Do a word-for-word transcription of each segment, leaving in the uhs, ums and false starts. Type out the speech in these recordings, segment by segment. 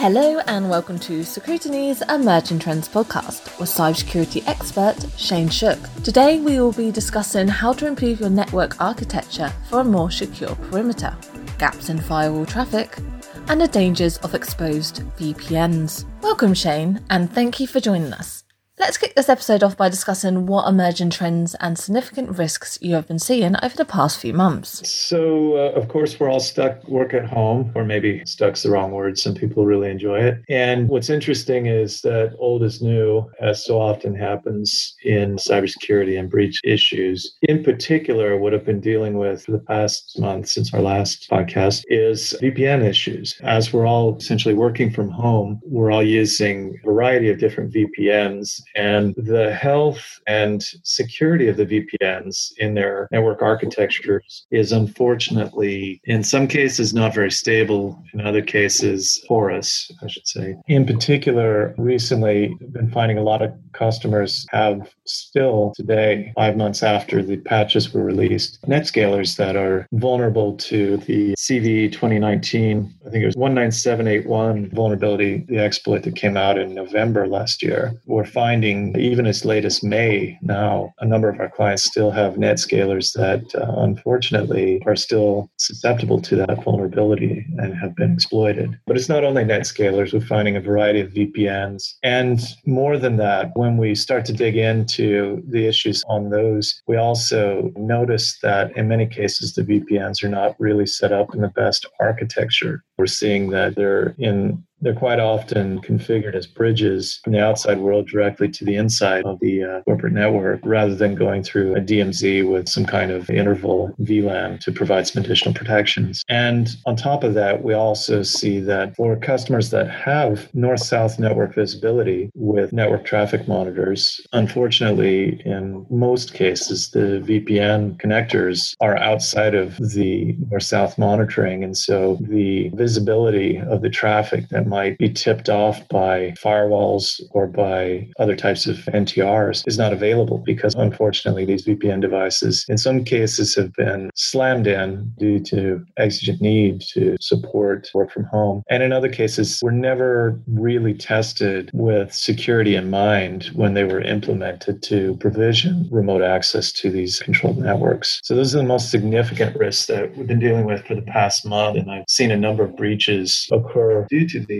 Hello and welcome to Scrutiny's Emerging Trends podcast with cybersecurity expert Shane Shook. Today we will be discussing how to improve your network architecture for a more secure perimeter, gaps in firewall traffic, and the dangers of exposed V P Ns. Welcome Shane, and thank you for joining us. Let's kick this episode off by discussing what emerging trends and significant risks you have been seeing over the past few months. So, uh, of course, we're all stuck work at home, or maybe stuck's the wrong word. Some people really enjoy it. And what's interesting is that old is new, as so often happens in cybersecurity and breach issues. In particular, what I've been dealing with for the past month since our last podcast is V P N issues. As we're all essentially working from home, we're all using a variety of different V P Ns. And the health and security of the V P Ns in their network architectures is unfortunately, in some cases, not very stable. In other cases, porous, I should say. In particular, recently, I've been finding a lot of customers have still today, five months after the patches were released, NetScalers that are vulnerable to the C V E twenty nineteen, I think it was one nine seven eight one vulnerability, the exploit that came out in November last year. We're finding even as late as May now, a number of our clients still have NetScalers that uh, unfortunately are still susceptible to that vulnerability and have been exploited. But it's not only NetScalers, we're finding a variety of V P Ns. And more than that, when we start to dig into the issues on those, we also notice that in many cases, the V P Ns are not really set up in the best architecture. We're seeing that they're in They're quite often configured as bridges from the outside world directly to the inside of the uh, corporate network, rather than going through a D M Z with some kind of interval V LAN to provide some additional protections. And on top of that, we also see that for customers that have north-south network visibility with network traffic monitors, unfortunately, in most cases, the V P N connectors are outside of the north-south monitoring. And so the visibility of the traffic that might be tipped off by firewalls or by other types of N T Rs is not available because, unfortunately, these V P N devices in some cases have been slammed in due to exigent need to support work from home. And in other cases, were never really tested with security in mind when they were implemented to provision remote access to these controlled networks. So those are the most significant risks that we've been dealing with for the past month. And I've seen a number of breaches occur due to these.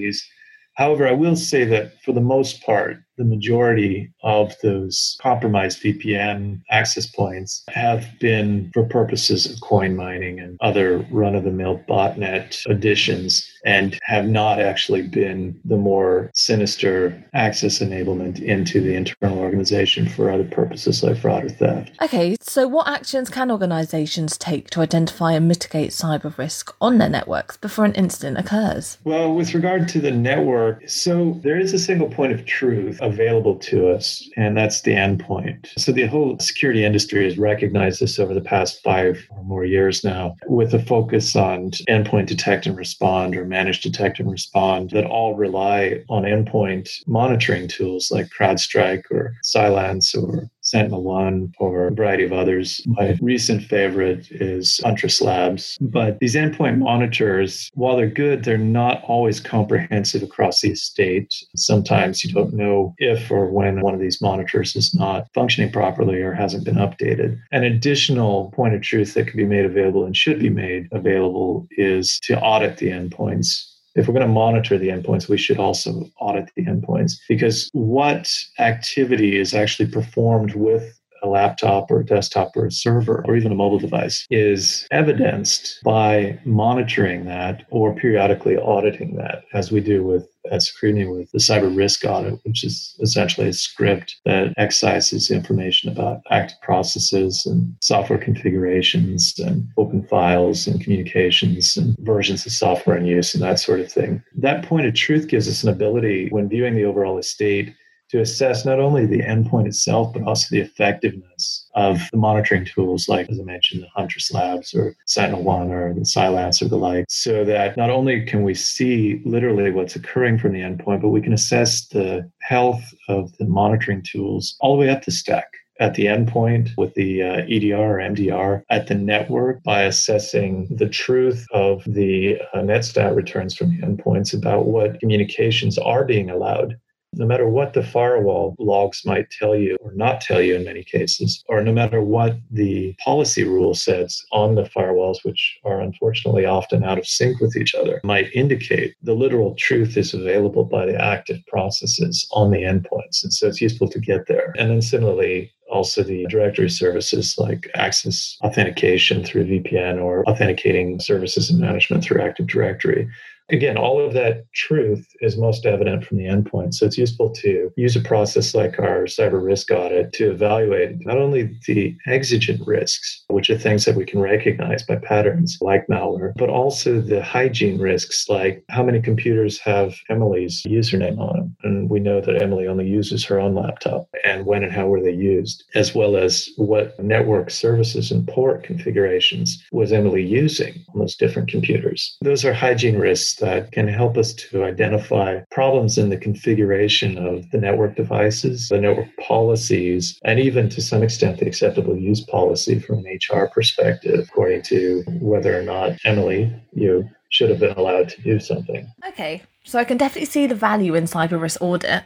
However, I will say that for the most part, the majority of those compromised V P N access points have been for purposes of coin mining and other run-of-the-mill botnet additions, and have not actually been the more sinister access enablement into the internal organization for other purposes like fraud or theft. Okay, so what actions can organizations take to identify and mitigate cyber risk on their networks before an incident occurs? Well, with regard to the network, so there is a single point of truth available to us, and that's the endpoint. So the whole security industry has recognized this over the past five or more years now, with a focus on endpoint detect and respond, or manage detect and respond, that all rely on endpoint monitoring tools like CrowdStrike or Cylance or Sentinel One, or a variety of others. My recent favorite is Huntress Labs. But these endpoint monitors, while they're good, they're not always comprehensive across the estate. Sometimes you don't know if or when one of these monitors is not functioning properly or hasn't been updated. An additional point of truth that can be made available and should be made available is to audit the endpoints. If we're going to monitor the endpoints, we should also audit the endpoints, because what activity is actually performed with a laptop or a desktop or a server or even a mobile device is evidenced by monitoring that or periodically auditing that, as we do with at Scrutiny with the Cyber Risk Audit, which is essentially a script that excises information about active processes and software configurations and open files and communications and versions of software in use and that sort of thing. That point of truth gives us an ability, when viewing the overall estate, to assess not only the endpoint itself, but also the effectiveness of the monitoring tools like, as I mentioned, the Huntress Labs or Sentinel One or the Cylance or the like, so that not only can we see literally what's occurring from the endpoint, but we can assess the health of the monitoring tools all the way up the stack. at the endpoint with the uh, E D R or M D R at the network by assessing the truth of the uh, NetStat returns from the endpoints about what communications are being allowed. No matter what the firewall logs might tell you or not tell you in many cases, or no matter what the policy rule sets on the firewalls, which are unfortunately often out of sync with each other, might indicate the literal truth is available by the active processes on the endpoints. And so it's useful to get there. And then similarly, also the directory services like access authentication through V P N or authenticating services and management through Active Directory. Again, all of that truth is most evident from the endpoint. So it's useful to use a process like our cyber risk audit to evaluate not only the exigent risks, which are things that we can recognize by patterns like malware, but also the hygiene risks, like how many computers have Emily's username on them. And we know that Emily only uses her own laptop, and when and how were they used, as well as what network services and port configurations was Emily using on those different computers. Those are hygiene risks that can help us to identify problems in the configuration of the network devices, the network policies, and even to some extent the acceptable use policy from an H R perspective, according to whether or not, Emily, you should have been allowed to do something. Okay, so I can definitely see the value in cyber risk audit.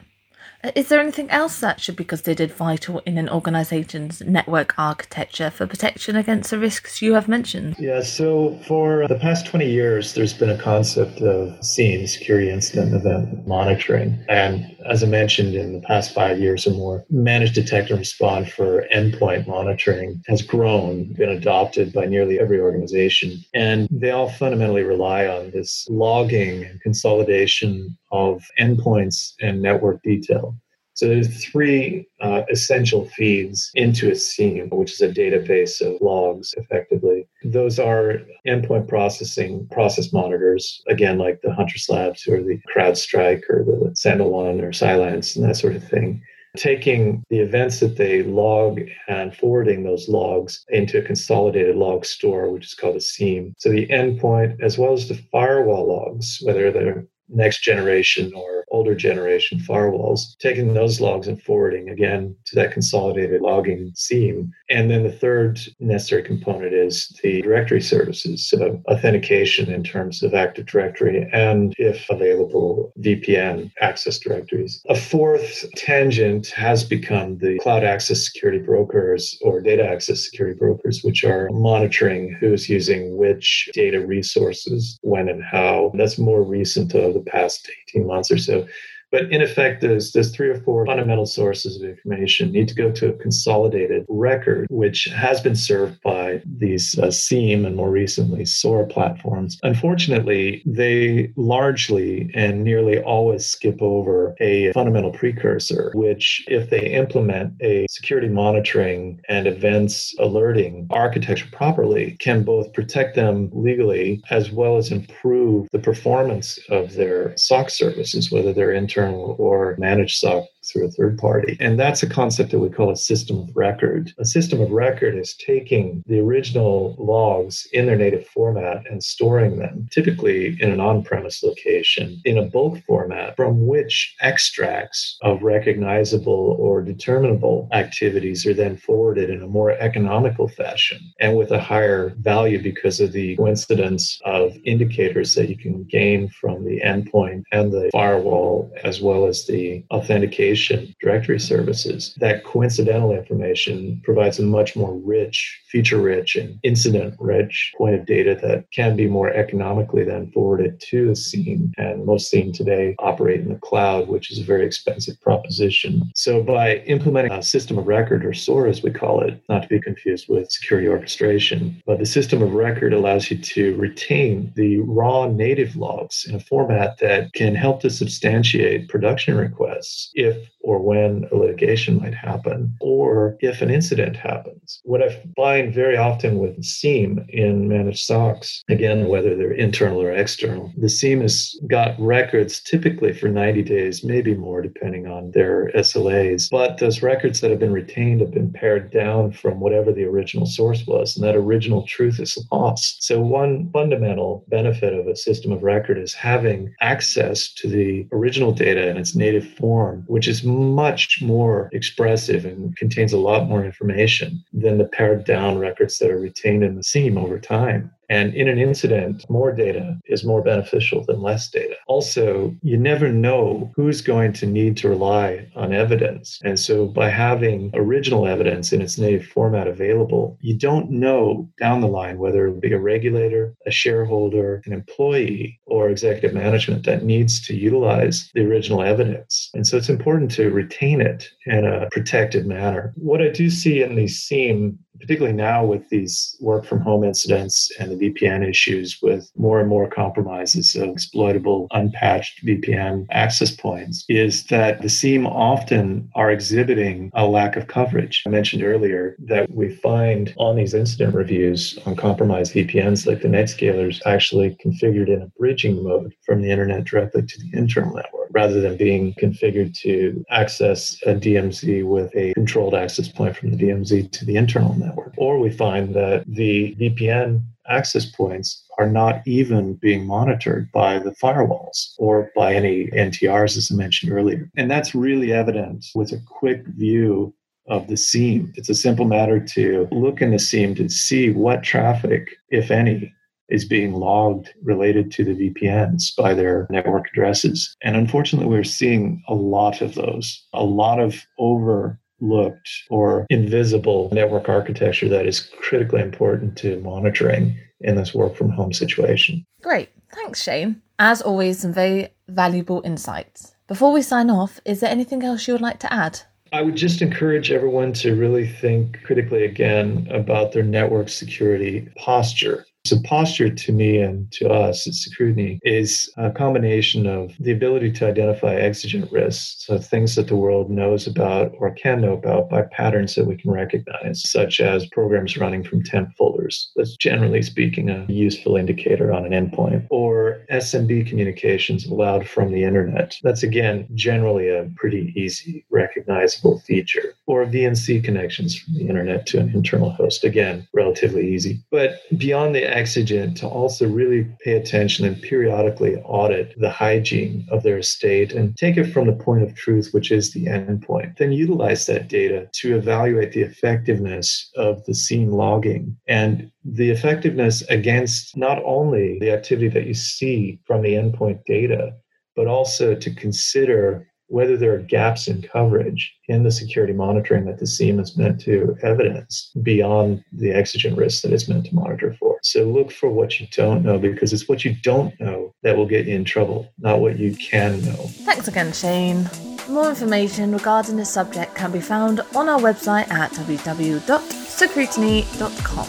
Is there anything else that should be considered vital in an organization's network architecture for protection against the risks you have mentioned? Yeah, so for the past twenty years, there's been a concept of SIEM, security incident event monitoring. And as I mentioned, in the past five years or more, managed detect and respond for endpoint monitoring has grown, been adopted by nearly every organization. And they all fundamentally rely on this logging and consolidation of endpoints and network detail. So there's three uh, essential feeds into a SIEM, which is a database of logs, effectively. Those are endpoint processing, process monitors, again, like the Huntress Labs or the CrowdStrike or the Sentinel One or Cylance and that sort of thing, taking the events that they log and forwarding those logs into a consolidated log store, which is called a SIEM. So the endpoint, as well as the firewall logs, whether they're next generation or older generation firewalls, taking those logs and forwarding again to that consolidated logging SIEM. And then the third necessary component is the directory services, so authentication in terms of Active Directory and, if available, V P N access directories. A fourth tangent has become the cloud access security brokers or data access security brokers, which are monitoring who's using which data resources, when and how. That's more recent of the past eighteen months or so. But in effect, there's, there's three or four fundamental sources of information need to go to a consolidated record, which has been served by these uh, SIEM and more recently SOAR platforms. Unfortunately, they largely and nearly always skip over a fundamental precursor, which if they implement a security monitoring and events alerting architecture properly, can both protect them legally as well as improve the performance of their S O C services, whether they're internal or managed S O C through a third party. And that's a concept that we call a system of record. A system of record is taking the original logs in their native format and storing them, typically in an on-premise location, in a bulk format from which extracts of recognizable or determinable activities are then forwarded in a more economical fashion and with a higher value because of the coincidence of indicators that you can gain from the endpoint and the firewall as well as the authentication directory services. That coincidental information provides a much more rich, feature-rich and incident-rich point of data that can be more economically then forwarded to the SIEM. And most SIEM today operate in the cloud, which is a very expensive proposition. So by implementing a system of record, or SOAR as we call it, not to be confused with security orchestration, but the system of record allows you to retain the raw native logs in a format that can help to substantiate production requests if or when a litigation might happen, or if an incident happens. What I find very often with SIEM in managed S O Cs, again, whether they're internal or external, the SIEM has got records typically for ninety days, maybe more, depending on their S L As. But those records that have been retained have been pared down from whatever the original source was, and that original truth is lost. So one fundamental benefit of a system of record is having access to the original data in its native form, which is is much more expressive and contains a lot more information than the pared down records that are retained in the SIEM over time. And in an incident, more data is more beneficial than less data. Also, you never know who's going to need to rely on evidence. And so by having original evidence in its native format available, you don't know down the line whether it'll be a regulator, a shareholder, an employee, or executive management that needs to utilize the original evidence. And so it's important to retain it in a protected manner. What I do see in the SIEM, particularly now with these work from home incidents and the V P N issues with more and more compromises of exploitable, unpatched V P N access points, is that the SIEM often are exhibiting a lack of coverage. I mentioned earlier that we find on these incident reviews on compromised V P Ns, like the NetScalers, actually configured in a bridging mode from the internet directly to the internal network, rather than being configured to access a D M Z with a controlled access point from the D M Z to the internal network. Or we find that the V P N access points are not even being monitored by the firewalls or by any N T Rs, as I mentioned earlier. And that's really evident with a quick view of the SIEM. It's a simple matter to look in the SIEM to see what traffic, if any, is being logged related to the V P Ns by their network addresses. And unfortunately, we're seeing a lot of those, a lot of over looked or invisible network architecture that is critically important to monitoring in this work from home situation. Great. Thanks, Shane. As always, some very valuable insights. Before we sign off, is there anything else you would like to add? I would just encourage everyone to really think critically again about their network security posture. So posture to me and to us at Scrutiny is a combination of the ability to identify exigent risks, so things that the world knows about or can know about by patterns that we can recognize, such as programs running from temp folders. That's generally speaking a useful indicator on an endpoint. Or S M B communications allowed from the internet. That's again generally a pretty easy recognizable feature. Or V N C connections from the internet to an internal host. Again, relatively easy. But beyond the exigent, to also really pay attention and periodically audit the hygiene of their estate and take it from the point of truth, which is the endpoint. Then utilize that data to evaluate the effectiveness of the SIEM logging and the effectiveness against not only the activity that you see from the endpoint data, but also to consider whether there are gaps in coverage in the security monitoring that the SIEM is meant to evidence beyond the exigent risks that it's meant to monitor for. So look for what you don't know, because it's what you don't know that will get you in trouble, not what you can know. Thanks again, Shane. More information regarding this subject can be found on our website at w w w dot scrutiny dot com.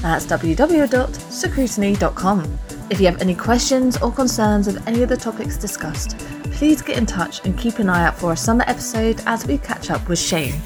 That's w w w dot scrutiny dot com. If you have any questions or concerns of any of the topics discussed, please get in touch and keep an eye out for a summer episode as we catch up with Shane.